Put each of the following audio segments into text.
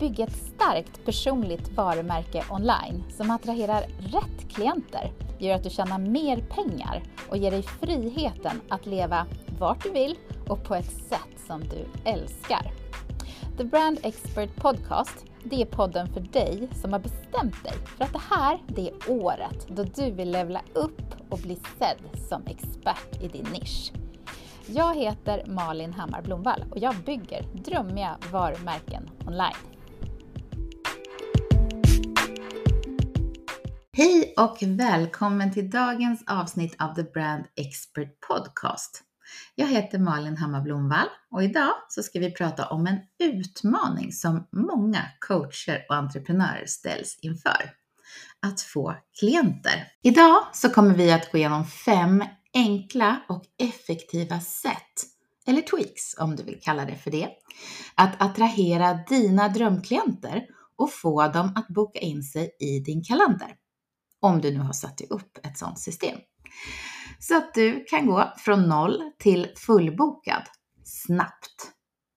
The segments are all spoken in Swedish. bygga ett starkt personligt varumärke online som attraherar rätt klienter, gör att du tjänar mer pengar och ger dig friheten att leva vart du vill och på ett sätt som du älskar. The Brand Expert Podcast, det är podden för dig som har bestämt dig för att det här, det är året då du vill levla upp och bli sedd som expert i din nisch. Jag heter Malin Hammar-Blomwall och jag bygger drömmiga varumärken online. Hej och välkommen till dagens avsnitt av The Brand Expert Podcast. Jag heter Malin Hammar-Blomwall och idag så ska vi prata om en utmaning som många coacher och entreprenörer ställs inför. Att få klienter. Idag så kommer vi att gå igenom 5 enkla och effektiva sätt, eller tweaks om du vill kalla det för det, att attrahera dina drömklienter och få dem att boka in sig i din kalender. Om du nu har satt upp ett sådant system. Så att du kan gå från 0 till fullbokad snabbt.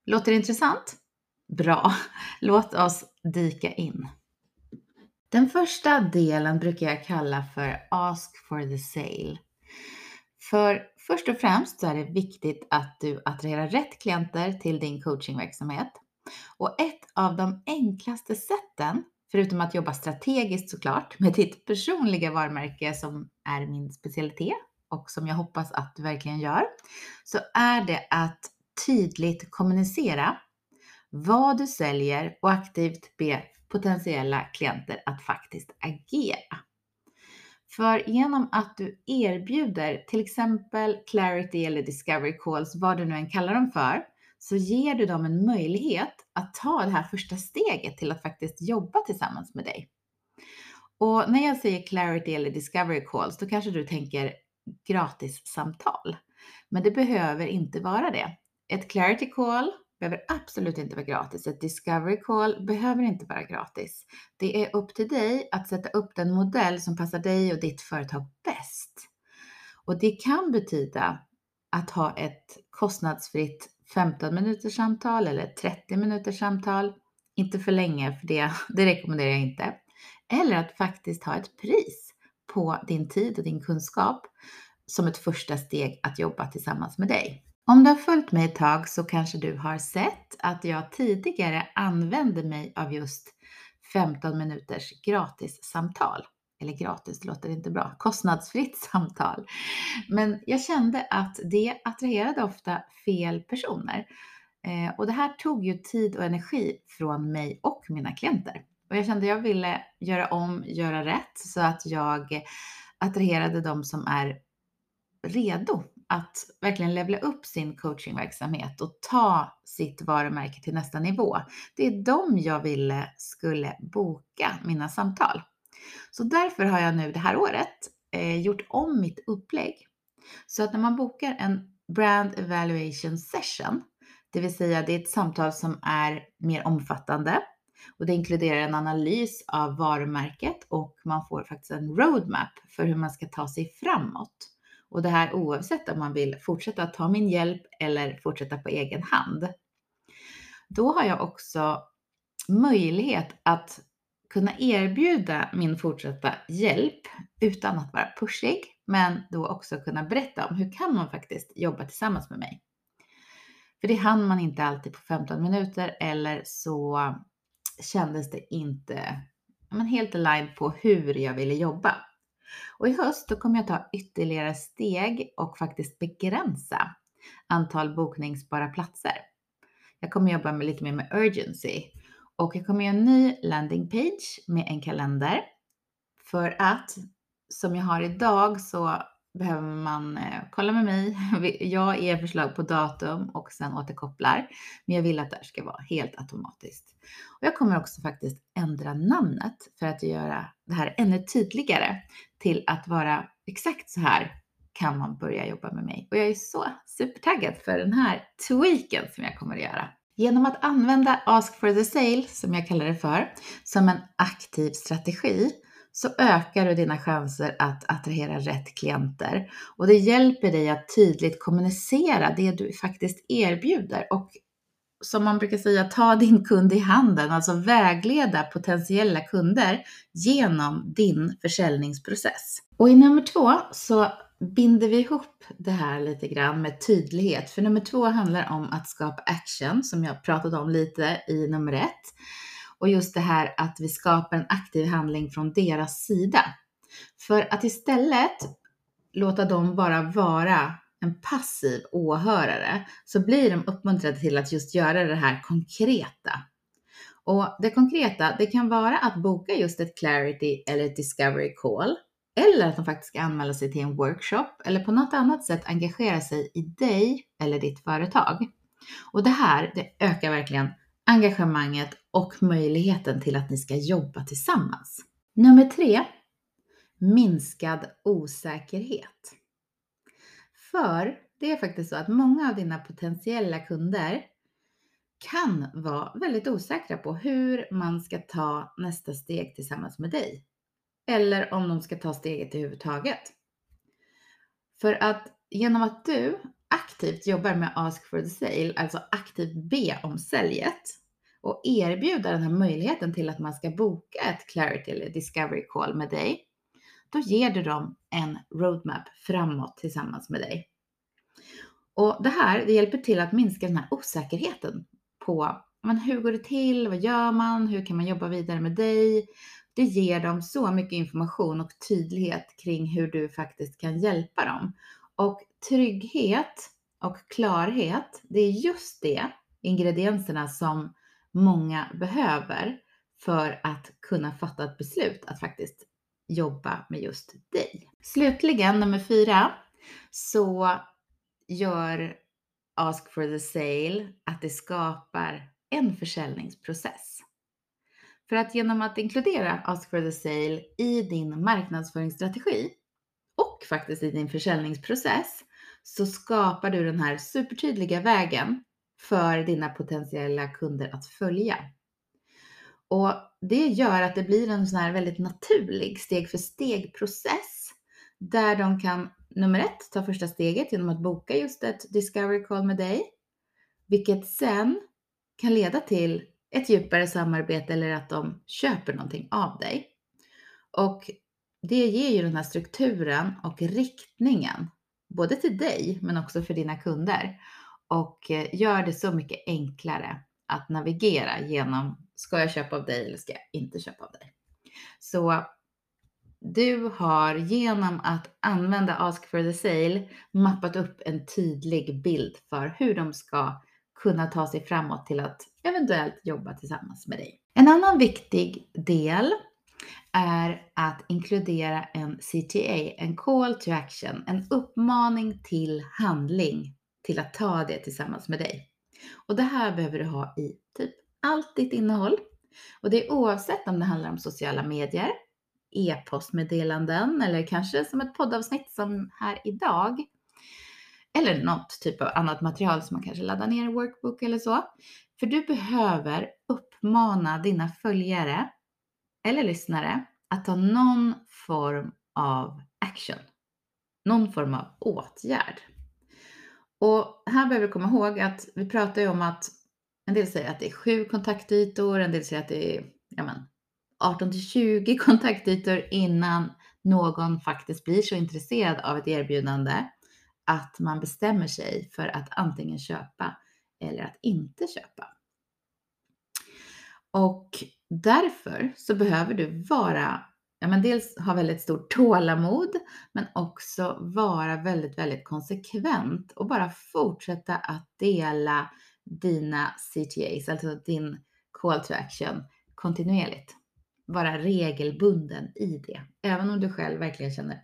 Låter det intressant? Bra, låt oss dyka in. Den första delen brukar jag kalla för ask for the sale. För först och främst så är det viktigt att du attraherar rätt klienter till din coachingverksamhet. Och ett av de enklaste sätten, förutom att jobba strategiskt såklart med ditt personliga varumärke som är min specialitet och som jag hoppas att du verkligen gör, så är det att tydligt kommunicera vad du säljer och aktivt be potentiella klienter att faktiskt agera. För genom att du erbjuder till exempel clarity eller discovery calls, vad du nu än kallar dem för, så ger du dem en möjlighet att ta det här första steget till att faktiskt jobba tillsammans med dig. Och när jag säger clarity eller discovery calls, då kanske du tänker gratis samtal. Men det behöver inte vara det. Ett clarity call behöver absolut inte vara gratis. Ett discovery call behöver inte vara gratis. Det är upp till dig att sätta upp den modell som passar dig och ditt företag bäst. Och det kan betyda att ha ett kostnadsfritt 15 minuters samtal eller 30 minuters samtal. Inte för länge, för det rekommenderar jag inte. Eller att faktiskt ha ett pris på din tid och din kunskap som ett första steg att jobba tillsammans med dig. Om du har följt mig ett tag så kanske du har sett att jag tidigare använde mig av just 15 minuters gratis samtal. Eller gratis, det låter inte bra. Kostnadsfritt samtal. Men jag kände att det attraherade ofta fel personer. Och det här tog ju tid och energi från mig och mina klienter. Och jag kände att jag ville göra om, göra rätt så att jag attraherade de som är redo att verkligen levla upp sin coachingverksamhet och ta sitt varumärke till nästa nivå. Det är de jag ville skulle boka mina samtal. Så därför har jag nu det här året gjort om mitt upplägg. Så att när man bokar en Brand Evaluation Session, det vill säga det är ett samtal som är mer omfattande och det inkluderar en analys av varumärket och man får faktiskt en roadmap för hur man ska ta sig framåt. Och det här oavsett om man vill fortsätta ta min hjälp eller fortsätta på egen hand. Då har jag också möjlighet att kunna erbjuda min fortsatta hjälp utan att vara pushig. Men då också kunna berätta om hur kan man faktiskt jobba tillsammans med mig. För det hann man inte alltid på 15 minuter eller så kändes det inte helt aligned på hur jag ville jobba. Och i höst då kommer jag ta ytterligare steg och faktiskt begränsa antal bokningsbara platser. Jag kommer jobba med lite mer med urgency. Och jag kommer göra en ny landing page med en kalender. För att som jag har idag så behöver man kolla med mig. Jag ger förslag på datum och sen återkopplar. Men jag vill att det här ska vara helt automatiskt. Och jag kommer också faktiskt ändra namnet för att göra det här ännu tydligare. Till att vara exakt så här kan man börja jobba med mig. Och jag är så supertaggad för den här tweaken som jag kommer att göra. Genom att använda ask for the sale, som jag kallar det för, som en aktiv strategi så ökar du dina chanser att attrahera rätt klienter. Och det hjälper dig att tydligt kommunicera det du faktiskt erbjuder och som man brukar säga, ta din kund i handen. Alltså vägleda potentiella kunder genom din försäljningsprocess. Och i nummer 2 så binder vi ihop det här lite grann med tydlighet. För nummer 2 handlar om att skapa action, som jag pratat om lite i nummer 1. Och just det här att vi skapar en aktiv handling från deras sida. För att istället låta dem bara vara en passiv åhörare, så blir de uppmuntrade till att just göra det här konkreta. Och det konkreta, det kan vara att boka just ett clarity eller ett discovery call. Eller att de faktiskt ska anmäla sig till en workshop eller på något annat sätt engagera sig i dig eller ditt företag. Och det här, det ökar verkligen engagemanget och möjligheten till att ni ska jobba tillsammans. Nummer 3. Minskad osäkerhet. För det är faktiskt så att många av dina potentiella kunder kan vara väldigt osäkra på hur man ska ta nästa steg tillsammans med dig. Eller om de ska ta steget överhuvudtaget. För att genom att du aktivt jobbar med ask for the sale, alltså aktivt be om säljet och erbjuda den här möjligheten till att man ska boka ett clarity eller discovery call med dig, då ger du dem en roadmap framåt tillsammans med dig. Och det här, det hjälper till att minska den här osäkerheten på, men hur går det till, vad gör man, hur kan man jobba vidare med dig? Det ger dem så mycket information och tydlighet kring hur du faktiskt kan hjälpa dem. Och trygghet och klarhet, det är just det ingredienserna som många behöver för att kunna fatta ett beslut att faktiskt jobba med just dig. Slutligen nummer 4, så gör ask for the sale att det skapar en försäljningsprocess. För att genom att inkludera ask for the sale i din marknadsföringsstrategi och faktiskt i din försäljningsprocess, så skapar du den här supertydliga vägen för dina potentiella kunder att följa. Och det gör att det blir en sån här väldigt naturlig steg för steg process där de kan, nummer 1, ta första steget genom att boka just ett discovery call med dig, vilket sen kan leda till ett djupare samarbete eller att de köper någonting av dig. Och det ger ju den här strukturen och riktningen både till dig men också för dina kunder, och gör det så mycket enklare att navigera genom, ska jag köpa av dig eller ska jag inte köpa av dig? Så du har genom att använda ask for the sale mappat upp en tydlig bild för hur de ska kunna ta sig framåt till att eventuellt jobba tillsammans med dig. En annan viktig del är att inkludera en CTA, en call to action, en uppmaning till handling, till att ta det tillsammans med dig. Och det här behöver du ha i typ allt ditt innehåll. Och det är oavsett om det handlar om sociala medier, e-postmeddelanden eller kanske som ett poddavsnitt som här idag. Eller något typ av annat material som man kanske laddar ner i workbook eller så. För du behöver uppmana dina följare eller lyssnare att ta någon form av action. Någon form av åtgärd. Och här behöver vi komma ihåg att vi pratar ju om att en del säger att det är 7 kontaktytor, en del säger att det är 18-20 kontaktytor innan någon faktiskt blir så intresserad av ett erbjudande att man bestämmer sig för att antingen köpa eller att inte köpa. Och därför så behöver du vara, dels ha väldigt stort tålamod, men också vara väldigt, väldigt konsekvent och bara fortsätta att dela dina CTAs, alltså din call to action, kontinuerligt. Vara regelbunden i det. Även om du själv verkligen känner,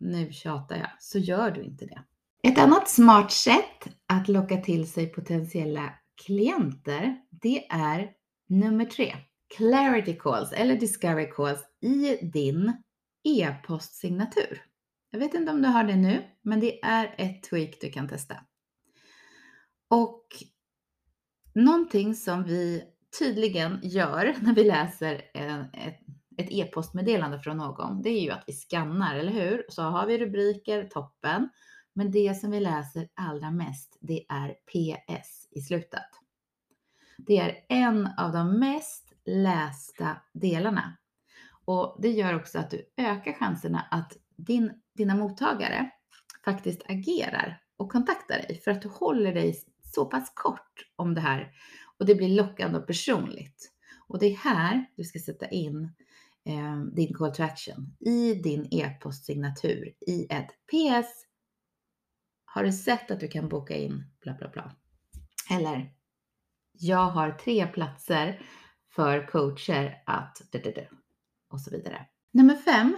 nu tjatar jag, så gör du inte det. Ett annat smart sätt att locka till sig potentiella klienter, det är nummer 3. Clarity calls eller discovery calls i din e-postsignatur. Jag vet inte om du har det nu, men det är ett tweak du kan testa. Och någonting som vi tydligen gör när vi läser ett e-postmeddelande från någon, det är ju att vi skannar, eller hur? Så har vi rubriker, toppen. Men det som vi läser allra mest, det är PS i slutet. Det är en av de mest lästa delarna. Och det gör också att du ökar chanserna att dina mottagare faktiskt agerar och kontaktar dig. För att du håller dig så pass kort om det här. Och det blir lockande och personligt. Och det är här du ska sätta in din call to action. I din e-postsignatur. I ett PS. Har du sett att du kan boka in bla bla bla? Eller jag har 3 platser för coacher att och så vidare. Nummer 5.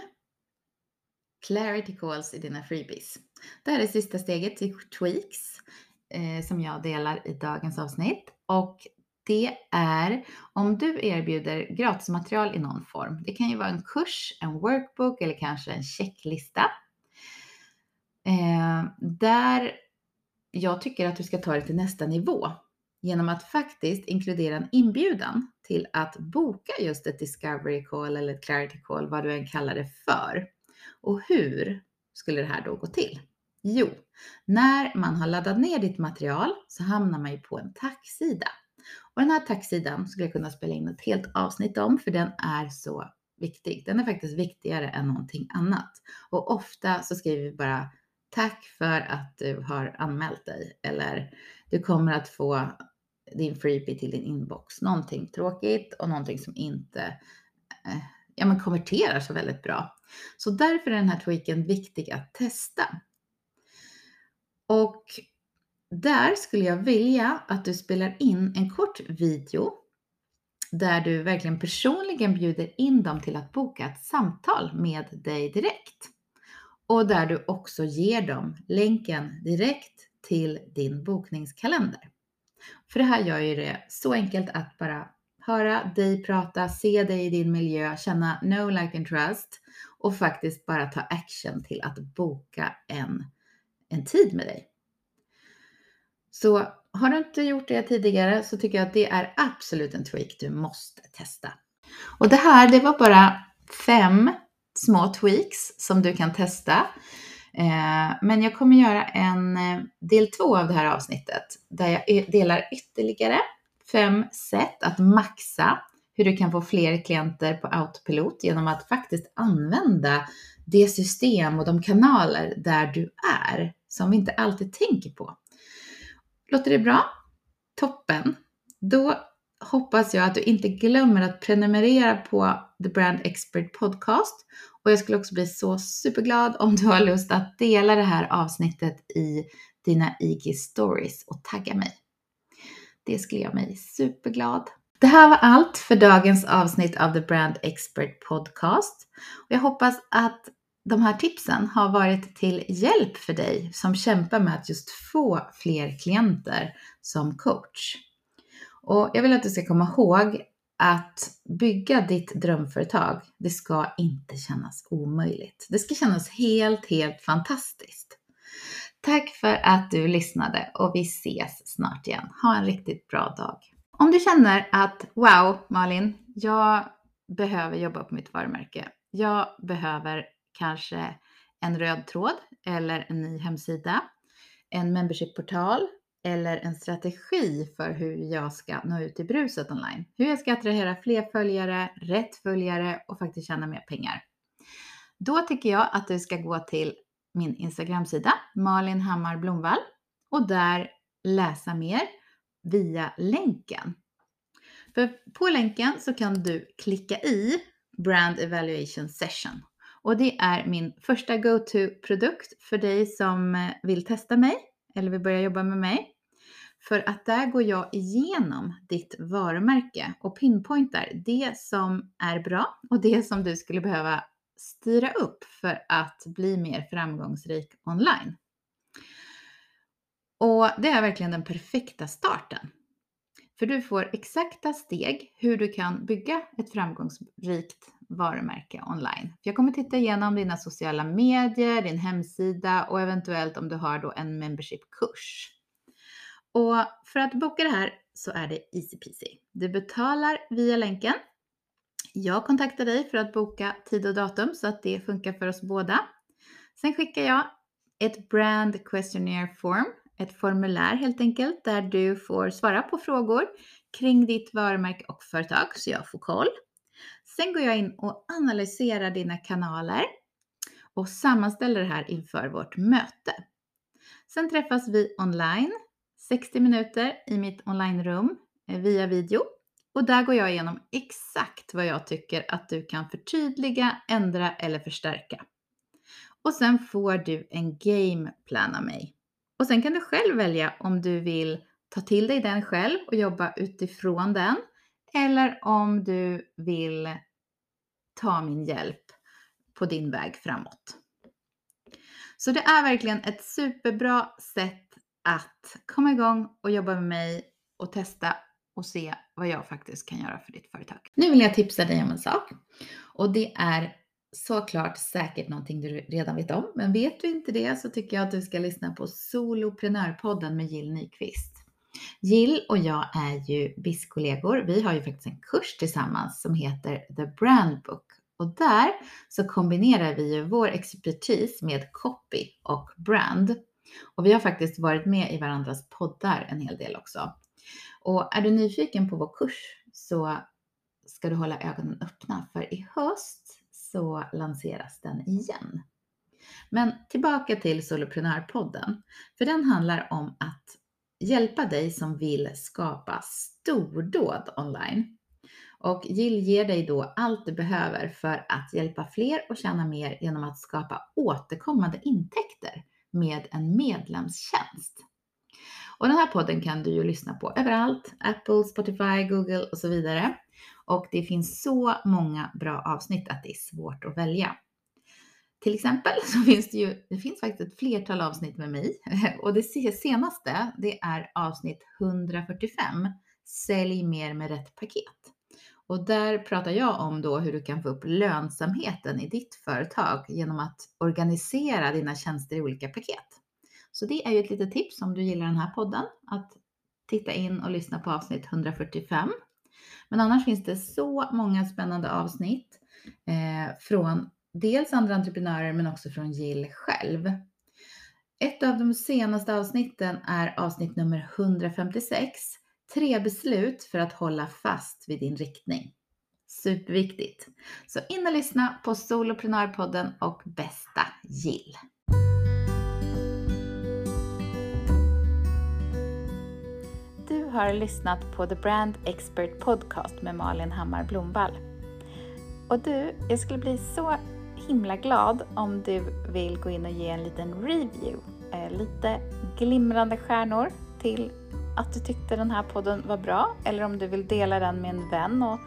Clarity calls i dina freebies. Det här är sista steget till tweaks som jag delar i dagens avsnitt. Och det är om du erbjuder gratismaterial i någon form. Det kan ju vara en kurs, en workbook eller kanske en checklista. Där jag tycker att du ska ta det till nästa nivå. Genom att faktiskt inkludera en inbjudan till att boka just ett discovery call eller ett clarity call, vad du än kallar det för. Och hur skulle det här då gå till? Jo, när man har laddat ner ditt material så hamnar man ju på en taggsida. Och den här tagsidan skulle jag kunna spela in ett helt avsnitt om, för den är så viktig. Den är faktiskt viktigare än någonting annat. Och ofta så skriver vi bara tack för att du har anmält dig, eller du kommer att få din freebie till din inbox. Någonting tråkigt och någonting som inte konverterar så väldigt bra. Så därför är den här tweaken viktig att testa. Och där skulle jag vilja att du spelar in en kort video där du verkligen personligen bjuder in dem till att boka ett samtal med dig direkt. Och där du också ger dem länken direkt till din bokningskalender. För det här gör ju det så enkelt att bara höra dig prata, se dig i din miljö, känna know, like and trust. Och faktiskt bara ta action till att boka en tid med dig. Så har du inte gjort det tidigare så tycker jag att det är absolut en tweak du måste testa. Och det här, det var bara 5 små tweaks som du kan testa. Men jag kommer göra en del 2 av det här avsnittet. Där jag delar ytterligare 5 sätt att maxa hur du kan få fler klienter på autopilot. Genom att faktiskt använda det system och de kanaler där du är. Som vi inte alltid tänker på. Låter det bra? Toppen! Då hoppas jag att du inte glömmer att prenumerera på The Brand Expert Podcast. Och jag skulle också bli så superglad om du har lust att dela det här avsnittet i dina IG stories och tagga mig. Det skulle göra mig superglad. Det här var allt för dagens avsnitt av The Brand Expert Podcast. Och jag hoppas att de här tipsen har varit till hjälp för dig som kämpar med att just få fler klienter som coach. Och jag vill att du ska komma ihåg att bygga ditt drömföretag, det ska inte kännas omöjligt. Det ska kännas helt fantastiskt. Tack för att du lyssnade och vi ses snart igen. Ha en riktigt bra dag. Om du känner att wow Malin, jag behöver jobba på mitt varumärke. Jag behöver kanske en röd tråd eller en ny hemsida, en membership-portal eller en strategi för hur jag ska nå ut i bruset online. Hur jag ska attrahera fler följare, rätt följare och faktiskt tjäna mer pengar. Då tycker jag att du ska gå till min Instagram-sida Malin Hammar-Blomwall och där läsa mer via länken. För på länken så kan du klicka i Brand Evaluation Session. Och det är min första go-to-produkt för dig som vill testa mig eller vill börja jobba med mig. För att där går jag igenom ditt varumärke och pinpointar det som är bra och det som du skulle behöva styra upp för att bli mer framgångsrik online. Och det är verkligen den perfekta starten. För du får exakta steg hur du kan bygga ett framgångsrikt varumärke online. Jag kommer titta igenom dina sociala medier, din hemsida och eventuellt om du har då en membership-kurs. Och för att boka det här så är det easy peasy. Du betalar via länken. Jag kontaktar dig för att boka tid och datum så att det funkar för oss båda. Sen skickar jag ett brand questionnaire form. ett formulär helt enkelt där du får svara på frågor kring ditt varumärke och företag så jag får koll. Sen går jag in och analyserar dina kanaler och sammanställer det här inför vårt möte. Sen träffas vi online 60 minuter i mitt onlinerum via video. Och där går jag igenom exakt vad jag tycker att du kan förtydliga, ändra eller förstärka. Och sen får du en gameplan av mig. Och sen kan du själv välja om du vill ta till dig den själv och jobba utifrån den. Eller om du vill ta min hjälp på din väg framåt. Så det är verkligen ett superbra sätt att komma igång och jobba med mig och testa och se vad jag faktiskt kan göra för ditt företag. Nu vill jag tipsa dig om en sak. Och det är såklart säkert någonting du redan vet om. Men vet du inte det så tycker jag att du ska lyssna på Soloprenörpodden med Jill Nyqvist. Jill och jag är ju BIS-kollegor. Vi har ju faktiskt en kurs tillsammans som heter The Brand Book. Och där så kombinerar vi ju vår expertis med copy och brand. Och vi har faktiskt varit med i varandras poddar en hel del också. Och är du nyfiken på vår kurs så ska du hålla ögonen öppna för i höst så lanseras den igen. Men tillbaka till Soloprenörpodden. För den handlar om att hjälpa dig som vill skapa stordåd online. Och Jill ger dig då allt du behöver för att hjälpa fler och tjäna mer genom att skapa återkommande intäkter med en medlemstjänst. Och den här podden kan du ju lyssna på överallt. Apple, Spotify, Google och så vidare. Och det finns så många bra avsnitt att det är svårt att välja. Till exempel så finns det finns faktiskt ett flertal avsnitt med mig. Och det senaste det är avsnitt 145. Sälj mer med rätt paket. Och där pratar jag om då hur du kan få upp lönsamheten i ditt företag genom att organisera dina tjänster i olika paket. Så det är ju ett litet tips om du gillar den här podden att titta in och lyssna på avsnitt 145. Men annars finns det så många spännande avsnitt från dels andra entreprenörer men också från Jill själv. Ett av de senaste avsnitten är avsnitt nummer 156. 3 beslut för att hålla fast vid din riktning. Superviktigt. Så in och lyssna på Soloprenörpodden och bästa Jill. Du har lyssnat på The Brand Expert Podcast med Malin Hammar-Blomwall. Och du, jag skulle bli så himla glad om du vill gå in och ge en liten review. Lite glimrande stjärnor till att du tyckte den här podden var bra eller om du vill dela den med en vän och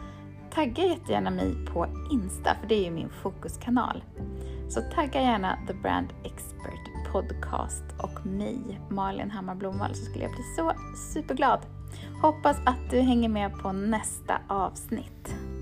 tagga jättegärna mig på Insta för det är ju min fokuskanal. Så tagga gärna The Brand Expert Podcast och mig, Malin Hammar-Blomwall, så skulle jag bli så superglad. Hoppas att du hänger med på nästa avsnitt.